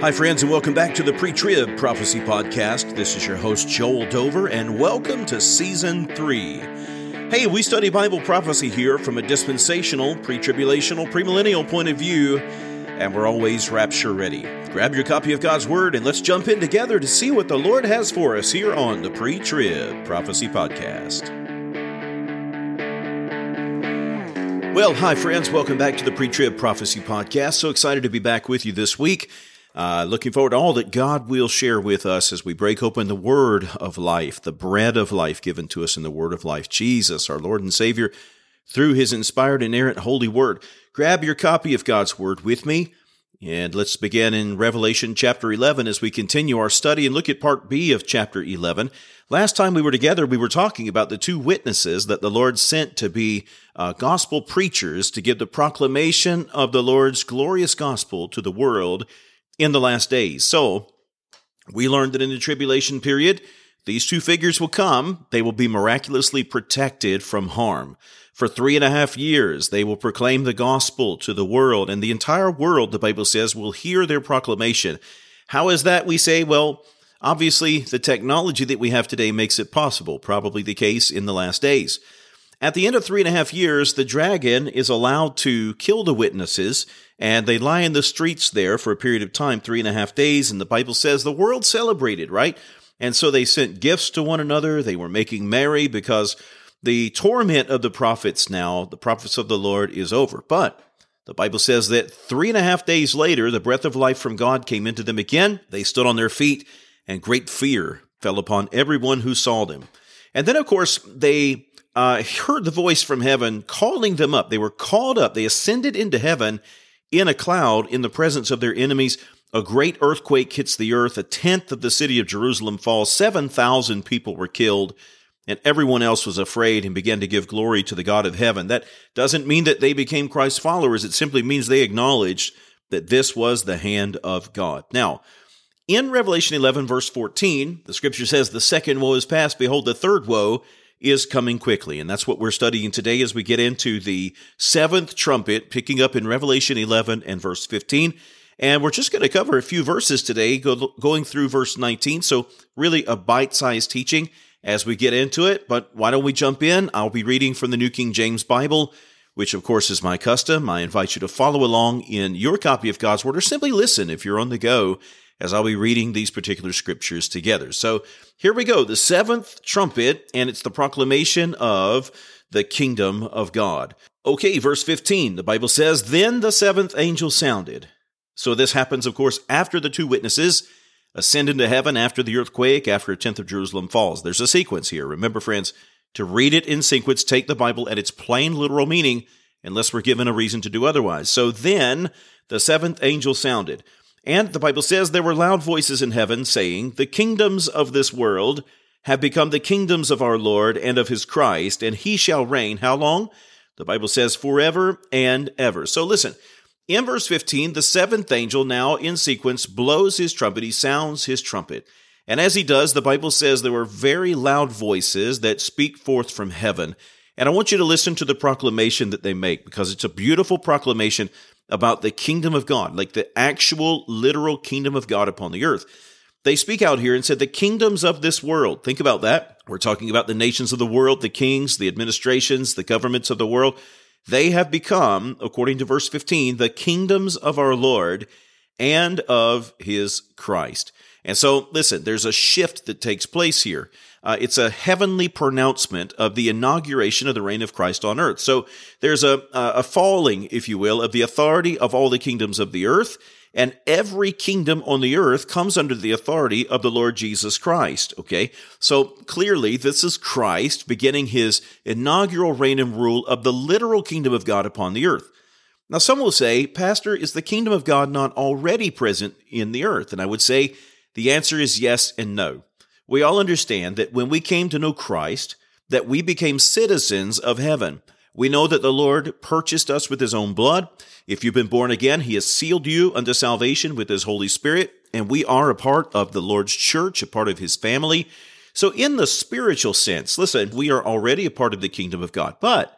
Hi, friends, and welcome back to the Pre-Trib Prophecy Podcast. This is your host, Joel Dover, and welcome to Season 3. Hey, we study Bible prophecy here from a dispensational, pre-tribulational, premillennial point of view, and we're always rapture ready. Grab your copy of God's Word, and let's jump in together to see what the Lord has for us here on the Pre-Trib Prophecy Podcast. Well, hi, friends. Welcome back to the Pre-Trib Prophecy Podcast. So excited to be back with you this week. Looking forward to all that God will share with us as we break open the Word of Life, the bread of life given to us in the Word of Life, Jesus, our Lord and Savior, through His inspired, inerrant, holy Word. Grab your copy of God's Word with me, and let's begin in Revelation chapter 11 as we continue our study and look at part B of chapter 11. Last time we were together, we were talking about the two witnesses that the Lord sent to be gospel preachers to give the proclamation of the Lord's glorious gospel to the world in the last days. So, we learned that in the tribulation period, these two figures will come. They will be miraculously protected from harm. For 3.5 years, they will proclaim the gospel to the world, and the entire world, the Bible says, will hear their proclamation. How is that, we say? Well, obviously, the technology that we have today makes it possible, probably the case in the last days. At the end of 3.5 years, the dragon is allowed to kill the witnesses, and they lie in the streets there for a period of time, 3.5 days, and the Bible says the world celebrated, right? And so they sent gifts to one another. They were making merry because the torment of the prophets now, the prophets of the Lord, is over. But the Bible says that 3.5 days later, the breath of life from God came into them again. They stood on their feet, and great fear fell upon everyone who saw them. And then, of course, they heard the voice from heaven calling them up. They were called up. They ascended into heaven in a cloud in the presence of their enemies. A great earthquake hits the earth. 1/10 of the city of Jerusalem falls. 7,000 people were killed, and everyone else was afraid and began to give glory to the God of heaven. That doesn't mean that they became Christ's followers. It simply means they acknowledged that this was the hand of God. Now, in Revelation 11, verse 14, the scripture says, "The second woe is past. Behold, the third woe is coming quickly." And that's what we're studying today as we get into the seventh trumpet, picking up in Revelation 11 and verse 15. And we're just going to cover a few verses today, going through verse 19. So really a bite-sized teaching as we get into it. But why don't we jump in? I'll be reading from the New King James Bible, which of course is my custom. I invite you to follow along in your copy of God's Word, or simply listen if you're on the go as I'll be reading these particular scriptures together. So here we go, the seventh trumpet, and it's the proclamation of the kingdom of God. Okay, verse 15, the Bible says, "Then the seventh angel sounded." So this happens, of course, after the two witnesses ascend into heaven, after the earthquake, after 1/10 of Jerusalem falls. There's a sequence here. Remember, friends, to read it in sequence, take the Bible at its plain literal meaning, unless we're given a reason to do otherwise. So then the seventh angel sounded. And the Bible says there were loud voices in heaven saying, "The kingdoms of this world have become the kingdoms of our Lord and of his Christ, and he shall reign." How long? The Bible says forever and ever. So listen, in verse 15, the seventh angel now in sequence blows his trumpet. He sounds his trumpet. And as he does, the Bible says there were very loud voices that speak forth from heaven. And I want you to listen to the proclamation that they make, because it's a beautiful proclamation about the kingdom of God, like the actual literal kingdom of God upon the earth. They speak out here and said, "The kingdoms of this world." Think about that. We're talking about the nations of the world, the kings, the administrations, the governments of the world. They have become, according to verse 15, the kingdoms of our Lord and of his Christ. And so, listen, there's a shift that takes place here. It's a heavenly pronouncement of the inauguration of the reign of Christ on earth. So there's a falling, if you will, of the authority of all the kingdoms of the earth, and every kingdom on the earth comes under the authority of the Lord Jesus Christ, okay? So clearly, this is Christ beginning his inaugural reign and rule of the literal kingdom of God upon the earth. Now, some will say, "Pastor, is the kingdom of God not already present in the earth?" And I would say the answer is yes and no. We all understand that when we came to know Christ, that we became citizens of heaven. We know that the Lord purchased us with his own blood. If you've been born again, he has sealed you unto salvation with his Holy Spirit, and we are a part of the Lord's church, a part of his family. So in the spiritual sense, listen, we are already a part of the kingdom of God, but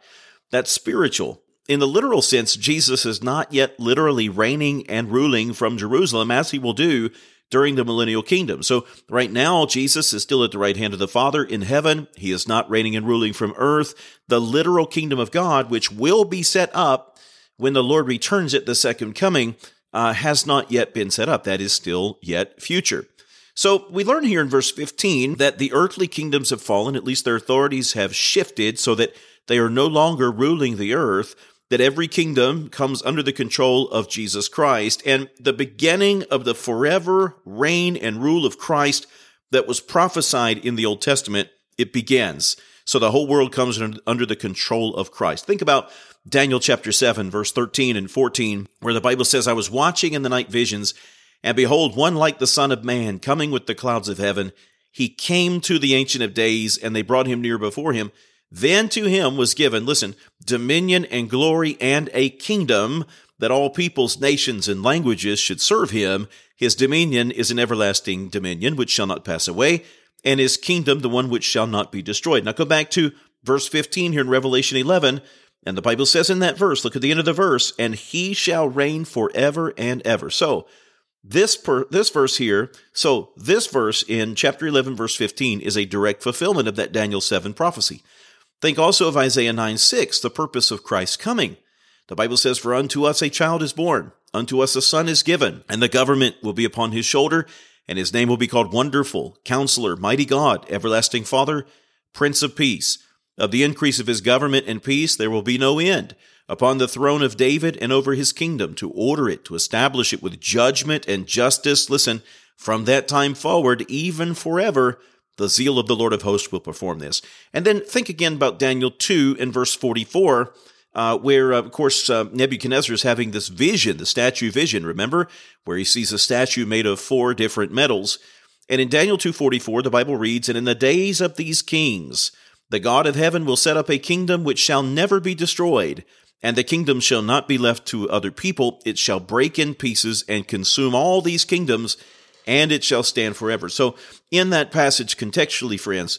that's spiritual. In the literal sense, Jesus is not yet literally reigning and ruling from Jerusalem, as he will do during the millennial kingdom. So right now, Jesus is still at the right hand of the Father in heaven. He is not reigning and ruling from earth. The literal kingdom of God, which will be set up when the Lord returns at the second coming, has not yet been set up. That is still yet future. So we learn here in verse 15 that the earthly kingdoms have fallen, at least their authorities have shifted so that they are no longer ruling the earth, that every kingdom comes under the control of Jesus Christ, and the beginning of the forever reign and rule of Christ that was prophesied in the Old Testament, it begins. So the whole world comes under the control of Christ. Think about Daniel chapter 7, verse 13 and 14, where the Bible says, "I was watching in the night visions, and behold, one like the Son of Man, coming with the clouds of heaven. He came to the Ancient of Days, and they brought him near before him. Then to him was given," listen, "dominion and glory and a kingdom, that all peoples, nations, and languages should serve him. His dominion is an everlasting dominion, which shall not pass away, and his kingdom, the one which shall not be destroyed." Now go back to verse 15 here in Revelation 11, and the Bible says in that verse, look at the end of the verse, "and he shall reign forever and ever." So this verse in chapter 11, verse 15 is a direct fulfillment of that Daniel 7 prophecy. Think also of Isaiah 9:6, the purpose of Christ's coming. The Bible says, "For unto us a child is born, unto us a son is given, and the government will be upon his shoulder, and his name will be called Wonderful, Counselor, Mighty God, Everlasting Father, Prince of Peace. Of the increase of his government and peace there will be no end, upon the throne of David and over his kingdom, to order it, to establish it with judgment and justice," listen, "from that time forward, even forever. The zeal of the Lord of hosts will perform this." And then think again about Daniel 2 and verse 44, where, of course, Nebuchadnezzar is having this vision, the statue vision, remember, where he sees a statue made of four different metals. And in Daniel 2:44, the Bible reads, "And in the days of these kings, the God of heaven will set up a kingdom which shall never be destroyed, and the kingdom shall not be left to other people. It shall break in pieces and consume all these kingdoms, and it shall stand forever." So in that passage, contextually, friends,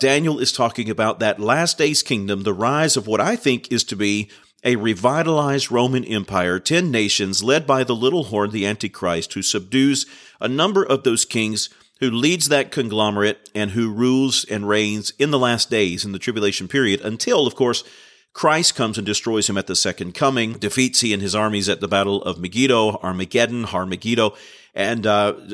Daniel is talking about that last day's kingdom, the rise of what I think is to be a revitalized Roman Empire, 10 nations, led by the little horn, the Antichrist, who subdues a number of those kings, who leads that conglomerate, and who rules and reigns in the last days, in the tribulation period, until, of course, Christ comes and destroys him at the second coming, defeats he and his armies at the battle of Megiddo, Har Megiddo, and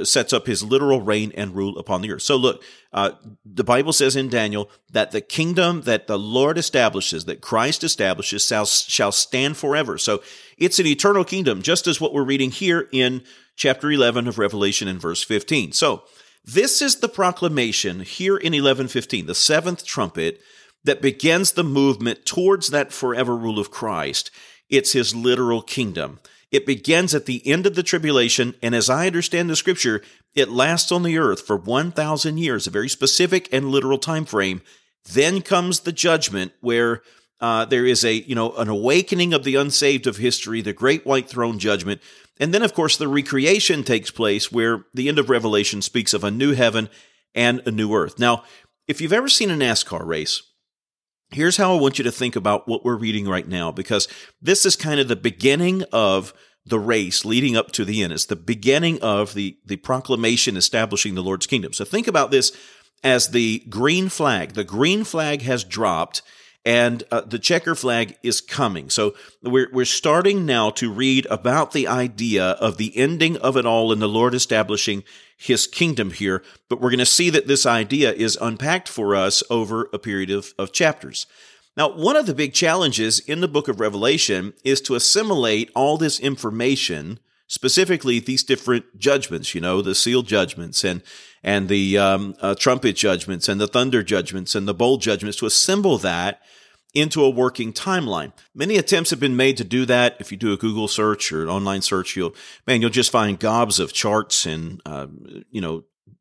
sets up his literal reign and rule upon the earth. So look, the Bible says in Daniel that the kingdom that the Lord establishes, that Christ establishes, shall stand forever. So it's an eternal kingdom, just as what we're reading here in chapter 11 of Revelation in verse 15. So this is the proclamation here in 11:15, the seventh trumpet, that begins the movement towards that forever rule of Christ. It's his literal kingdom. It begins at the end of the tribulation, and as I understand the scripture, it lasts on the earth for 1,000 years, a very specific and literal time frame. Then comes the judgment, where there is an awakening of the unsaved of history, the great white throne judgment. And then, of course, the recreation takes place, where the end of Revelation speaks of a new heaven and a new earth. Now, if you've ever seen a NASCAR race, here's how I want you to think about what we're reading right now, because this is kind of the beginning of the race leading up to the end. It's the beginning of the proclamation establishing the Lord's kingdom. So think about this as the green flag. The green flag has dropped, and the checker flag is coming. So we're starting now to read about the idea of the ending of it all and the Lord establishing his kingdom here, but we're going to see that this idea is unpacked for us over a period of chapters. Now, one of the big challenges in the book of Revelation is to assimilate all this information, specifically these different judgments, the seal judgments and the trumpet judgments and the thunder judgments and the bowl judgments, to assemble that into a working timeline. Many attempts have been made to do that. If you do a Google search or an online search, you'll just find gobs of charts and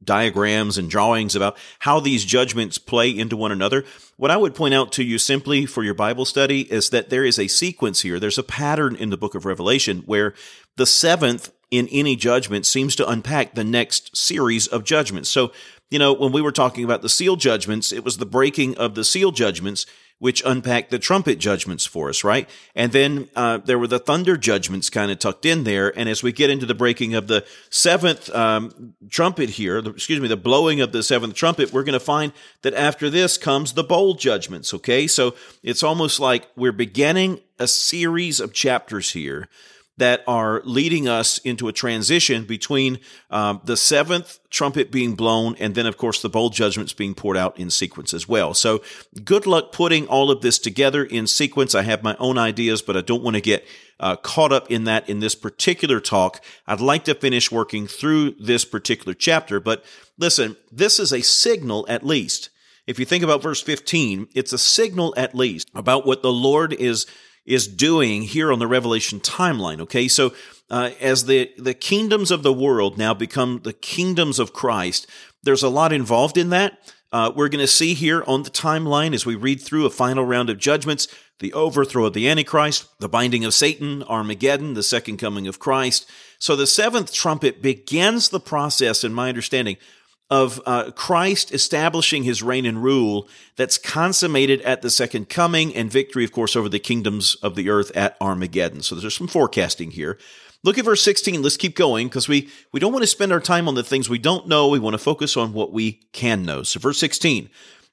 diagrams and drawings about how these judgments play into one another. What I would point out to you simply for your Bible study is that there is a sequence here. There's a pattern in the book of Revelation where the seventh in any judgment seems to unpack the next series of judgments. So, when we were talking about the seal judgments, it was the breaking of the seal judgments, which unpacked the trumpet judgments for us, right? And then there were the thunder judgments kind of tucked in there. And as we get into the breaking of the seventh trumpet here, the blowing of the seventh trumpet, we're going to find that after this comes the bowl judgments, okay? So it's almost like we're beginning a series of chapters here that are leading us into a transition between the seventh trumpet being blown and then, of course, the bowl judgments being poured out in sequence as well. So good luck putting all of this together in sequence. I have my own ideas, but I don't want to get caught up in that in this particular talk. I'd like to finish working through this particular chapter, but listen, this is a signal at least. If you think about verse 15, it's a signal at least about what the Lord is doing here on the Revelation timeline, okay? So as the kingdoms of the world now become the kingdoms of Christ, there's a lot involved in that. We're going to see here on the timeline as we read through a final round of judgments, the overthrow of the Antichrist, the binding of Satan, Armageddon, the second coming of Christ. So the seventh trumpet begins the process, in my understanding, of Christ establishing his reign and rule that's consummated at the second coming and victory, of course, over the kingdoms of the earth at Armageddon. So there's some forecasting here. Look at verse 16. Let's keep going because we don't want to spend our time on the things we don't know. We want to focus on what we can know. So verse 16,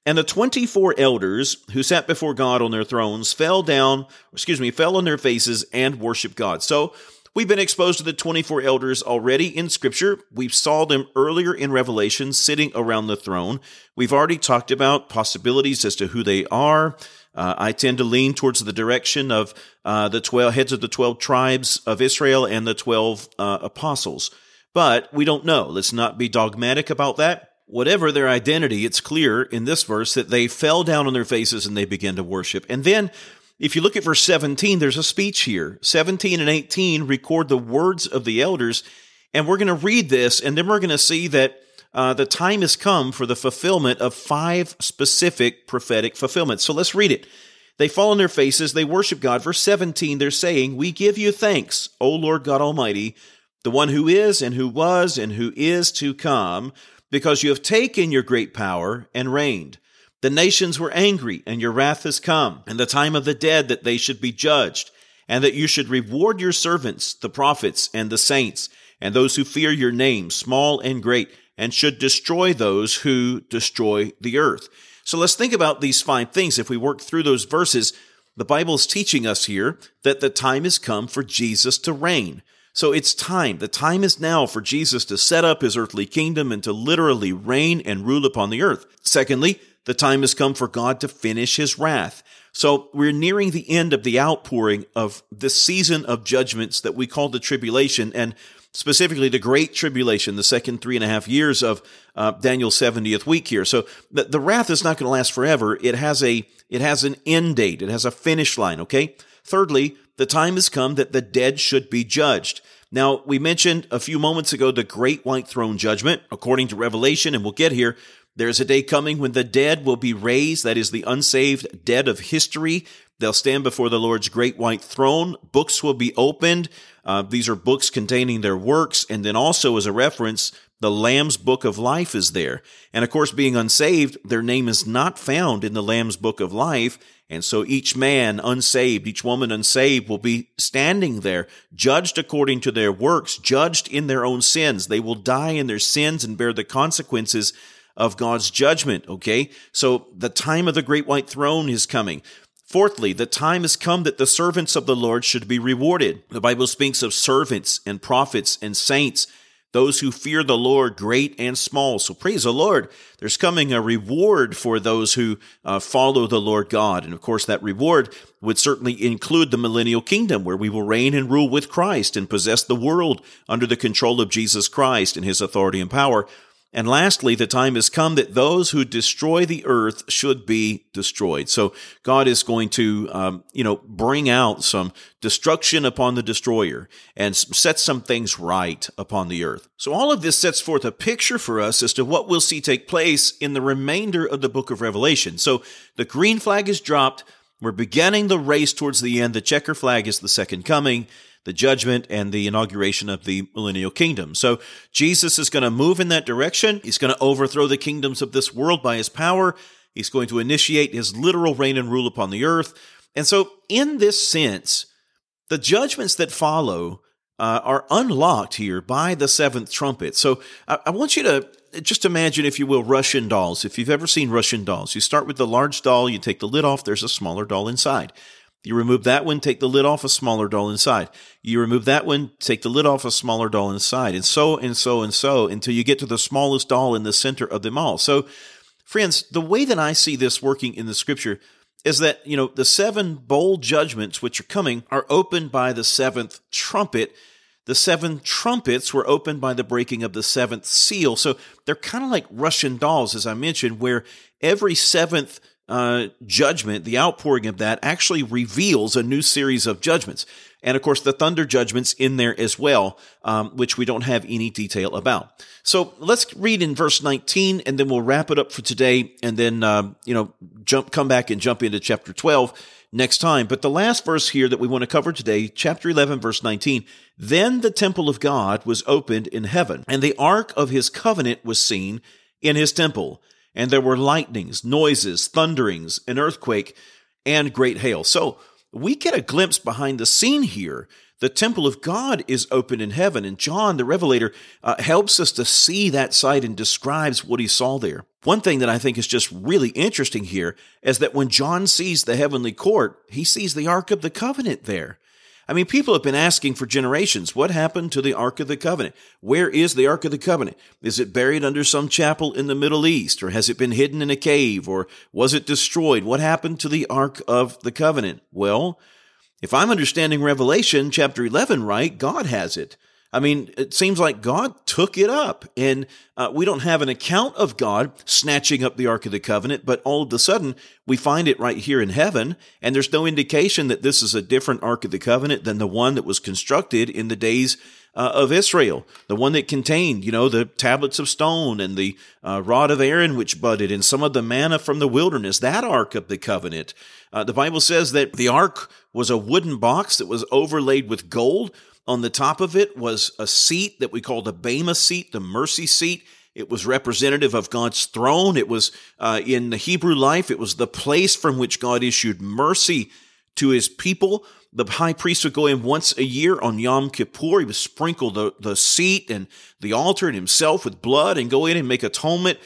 and the 24 elders who sat before God on their thrones fell on their faces and worshiped God. So we've been exposed to the 24 elders already in Scripture. We saw them earlier in Revelation sitting around the throne. We've already talked about possibilities as to who they are. I tend to lean towards the direction of the 12 heads of the 12 tribes of Israel and the 12 apostles. But we don't know. Let's not be dogmatic about that. Whatever their identity, it's clear in this verse that they fell down on their faces and they began to worship. And then if you look at verse 17, there's a speech here. 17 and 18 record the words of the elders, and we're going to read this, and then we're going to see that the time has come for the fulfillment of 5 specific prophetic fulfillments. So let's read it. They fall on their faces, they worship God. Verse 17, they're saying, "We give you thanks, O Lord God Almighty, the one who is and who was and who is to come, because you have taken your great power and reigned. The nations were angry, and your wrath has come, and the time of the dead that they should be judged, and that you should reward your servants, the prophets and the saints, and those who fear your name, small and great, and should destroy those who destroy the earth." So let's think about these 5 things. If we work through those verses, the Bible is teaching us here that the time has come for Jesus to reign. So it's time. The time is now for Jesus to set up his earthly kingdom and to literally reign and rule upon the earth. Secondly, the time has come for God to finish his wrath. So we're nearing the end of the outpouring of the season of judgments that we call the tribulation, and specifically the Great Tribulation, the second 3.5 years of Daniel's 70th week here. So the wrath is not going to last forever. It has an end date. It has a finish line, okay? Thirdly, the time has come that the dead should be judged. Now, we mentioned a few moments ago the Great White Throne Judgment, according to Revelation, and we'll get here. There's a day coming when the dead will be raised, that is the unsaved dead of history. They'll stand before the Lord's great white throne. Books will be opened. These are books containing their works. And then also as a reference, the Lamb's Book of Life is there. And of course, being unsaved, their name is not found in the Lamb's Book of Life. And so each man unsaved, each woman unsaved will be standing there, judged according to their works, judged in their own sins. They will die in their sins and bear the consequences of God's judgment, okay? So the time of the great white throne is coming. Fourthly, the time has come that the servants of the Lord should be rewarded. The Bible speaks of servants and prophets and saints, those who fear the Lord, great and small. So praise the Lord. There's coming a reward for those who follow the Lord God. And of course, that reward would certainly include the millennial kingdom where we will reign and rule with Christ and possess the world under the control of Jesus Christ and his authority and power. And lastly, the time has come that those who destroy the earth should be destroyed. So God is going to, bring out some destruction upon the destroyer and set some things right upon the earth. So all of this sets forth a picture for us as to what we'll see take place in the remainder of the book of Revelation. So the green flag is dropped. We're beginning the race towards the end. The checker flag is the second coming, the judgment, and the inauguration of the millennial kingdom. So Jesus is going to move in that direction. He's going to overthrow the kingdoms of this world by his power, He's going to initiate his literal reign and rule upon the earth. And so in this sense, the judgments that follow are unlocked here by the seventh trumpet. So I want you to just imagine, if you will, Russian dolls. If you've ever seen Russian dolls, you start with the large doll, you take the lid off, there's a smaller doll inside. You remove that one, take the lid off, a smaller doll inside. You remove that one, take the lid off, a smaller doll inside, and so and so and so until you get to the smallest doll in the center of them all. So, friends, the way that I see this working in the Scripture is that, you know, the seven bold judgments which are coming are opened by the seventh trumpet. The seven trumpets were opened by the breaking of the seventh seal. So they're kind of like Russian dolls, as I mentioned, where every seventh judgment, the outpouring of that, actually reveals a new series of judgments. And of course, the thunder judgments in there as well, which we don't have any detail about. So let's read in verse 19, and then we'll wrap it up for today, and then come back and jump into chapter 12 next time. But the last verse here that we want to cover today, chapter 11, verse 19, "Then the temple of God was opened in heaven, and the ark of his covenant was seen in his temple. And there were lightnings, noises, thunderings, an earthquake, and great hail." So we get a glimpse behind the scene here. The temple of God is open in heaven, and John the Revelator helps us to see that sight and describes what he saw there. One thing that I think is just really interesting here is that when John sees the heavenly court, he sees the Ark of the Covenant there. I mean, people have been asking for generations, what happened to the Ark of the Covenant? Where is the Ark of the Covenant? Is it buried under some chapel in the Middle East? Or has it been hidden in a cave? Or was it destroyed? What happened to the Ark of the Covenant? Well, if I'm understanding Revelation chapter 11 right, God has it. I mean, it seems like God took it up, and we don't have an account of God snatching up the Ark of the Covenant, but all of a sudden, we find it right here in heaven, and there's no indication that this is a different Ark of the Covenant than the one that was constructed in the days of Israel, the one that contained, you know, the tablets of stone and the rod of Aaron which budded and some of the manna from the wilderness, that Ark of the Covenant. The Bible says that the Ark was a wooden box that was overlaid with gold. On the top of it was a seat that we call the Bema seat, the mercy seat. It was representative of God's throne. It was, in the Hebrew life, it was the place from which God issued mercy to his people. The high priest would go in once a year on Yom Kippur. He would sprinkle the seat and the altar and himself with blood and go in and make atonement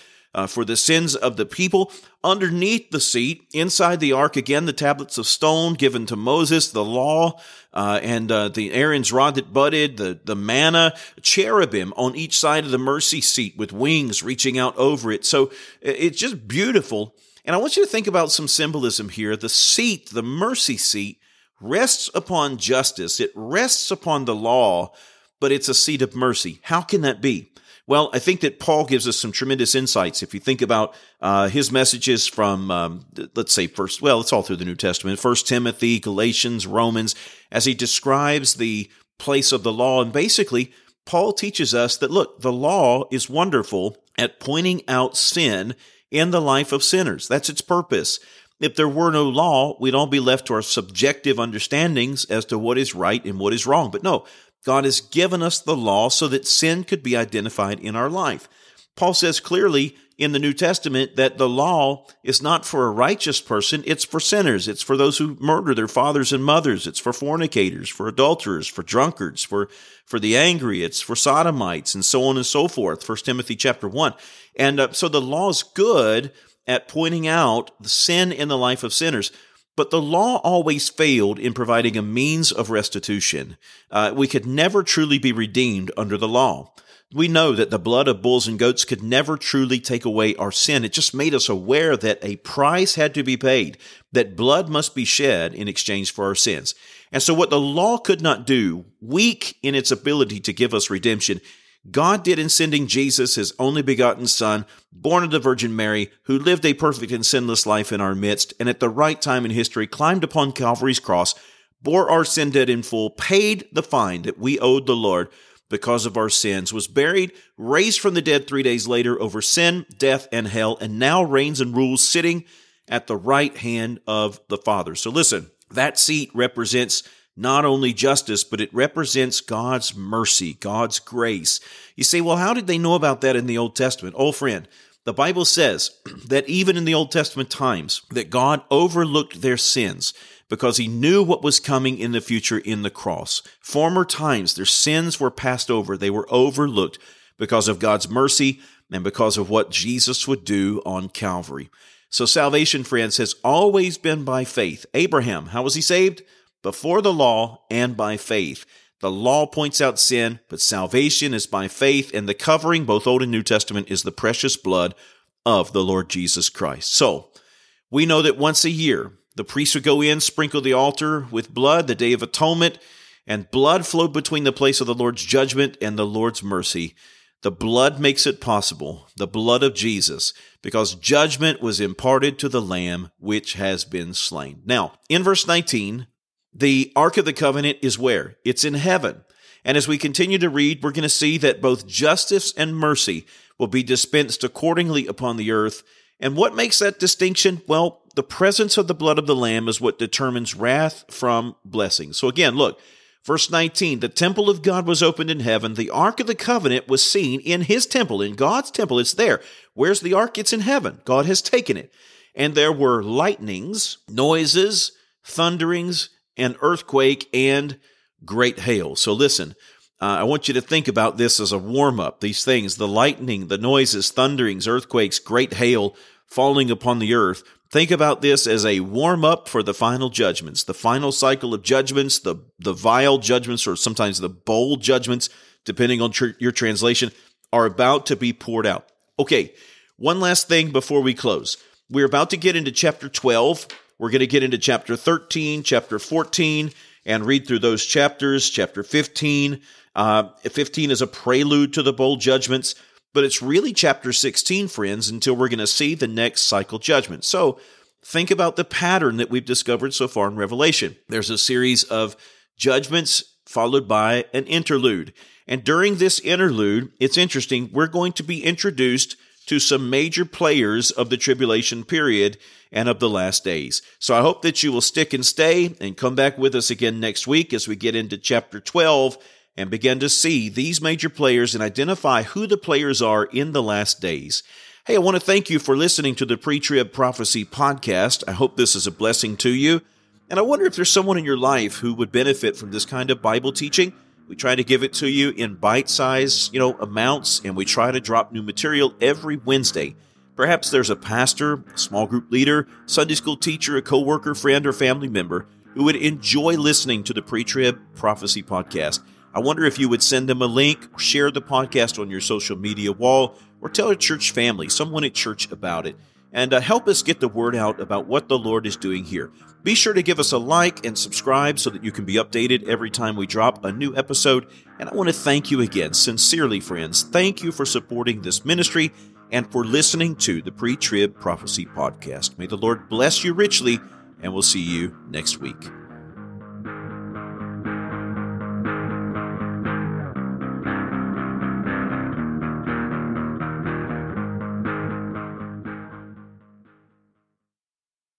for the sins of the people. Underneath the seat, inside the ark, again, the tablets of stone given to Moses, the law, and the Aaron's rod that budded, the manna, cherubim on each side of the mercy seat with wings reaching out over it. So it's just beautiful. And I want you to think about some symbolism here. The seat, the mercy seat, rests upon justice. It rests upon the law, but it's a seat of mercy. How can that be? Well, I think that Paul gives us some tremendous insights. If you think about his messages from, it's all through the New Testament, 1 Timothy, Galatians, Romans, as he describes the place of the law. And basically, Paul teaches us that, look, the law is wonderful at pointing out sin in the life of sinners. That's its purpose. If there were no law, we'd all be left to our subjective understandings as to what is right and what is wrong. But no, God has given us the law so that sin could be identified in our life. Paul says clearly in the New Testament that the law is not for a righteous person, it's for sinners. It's for those who murder their fathers and mothers. It's for fornicators, for adulterers, for drunkards, for the angry. It's for sodomites, and so on and so forth, 1 Timothy chapter 1. And so the law is good at pointing out the sin in the life of sinners. But the law always failed in providing a means of restitution. We could never truly be redeemed under the law. We know that the blood of bulls and goats could never truly take away our sin. It just made us aware that a price had to be paid, that blood must be shed in exchange for our sins. And so what the law could not do, weak in its ability to give us redemption, God did in sending Jesus, his only begotten Son, born of the Virgin Mary, who lived a perfect and sinless life in our midst, and at the right time in history climbed upon Calvary's cross, bore our sin debt in full, paid the fine that we owed the Lord because of our sins, was buried, raised from the dead 3 days later over sin, death, and hell, and now reigns and rules sitting at the right hand of the Father. So listen, that seat represents not only justice, but it represents God's mercy, God's grace. You say, well, how did they know about that in the Old Testament? Oh, friend, The Bible says that even in the Old Testament times, that God overlooked their sins because he knew what was coming in the future in the cross. Former times, their sins were passed over. They were overlooked because of God's mercy and because of what Jesus would do on Calvary. So salvation, friends, has always been by faith. Abraham, how was he saved? Before the law and by faith. The law points out sin, but salvation is by faith, and the covering, both Old and New Testament, is the precious blood of the Lord Jesus Christ. So we know that once a year, the priests would go in, sprinkle the altar with blood, the Day of Atonement, and blood flowed between the place of the Lord's judgment and the Lord's mercy. The blood makes it possible, the blood of Jesus, because judgment was imparted to the Lamb which has been slain. Now, in verse 19, the Ark of the Covenant is where? It's in heaven. And as we continue to read, we're going to see that both justice and mercy will be dispensed accordingly upon the earth. And what makes that distinction? Well, the presence of the blood of the Lamb is what determines wrath from blessing. So again, look, verse 19, the temple of God was opened in heaven. The Ark of the Covenant was seen in his temple, in God's temple. It's there. Where's the Ark? It's in heaven. God has taken it. And there were lightnings, noises, thunderings, an earthquake, and great hail. So listen, I want you to think about this as a warm-up. These things, the lightning, the noises, thunderings, earthquakes, great hail falling upon the earth. Think about this as a warm-up for the final judgments, the final cycle of judgments, the vile judgments, or sometimes the bold judgments, depending on your translation, are about to be poured out. Okay, one last thing before we close. We're about to get into chapter 12. We're going to get into chapter 13, chapter 14, and read through those chapters. Chapter 15, 15 is a prelude to the bold judgments, but it's really chapter 16, friends, until we're going to see the next cycle judgment. So think about the pattern that we've discovered so far in Revelation. There's a series of judgments followed by an interlude. And during this interlude, it's interesting, we're going to be introduced to some major players of the tribulation period and of the last days. So I hope that you will stick and stay and come back with us again next week as we get into chapter 12 and begin to see these major players and identify who the players are in the last days. Hey, I want to thank you for listening to the Pre-Trib Prophecy Podcast. I hope this is a blessing to you. And I wonder if there's someone in your life who would benefit from this kind of Bible teaching. We try to give it to you in bite-sized, amounts, and we try to drop new material every Wednesday. Perhaps there's a pastor, a small group leader, Sunday school teacher, a coworker, friend, or family member who would enjoy listening to the Pre-Trib Prophecy Podcast. I wonder if you would send them a link, or share the podcast on your social media wall, or tell a church family, someone at church about it, and help us get the word out about what the Lord is doing here. Be sure to give us a like and subscribe so that you can be updated every time we drop a new episode. And I want to thank you again, sincerely, friends. Thank you for supporting this ministry and for listening to the Pre-Trib Prophecy Podcast. May the Lord bless you richly, and we'll see you next week.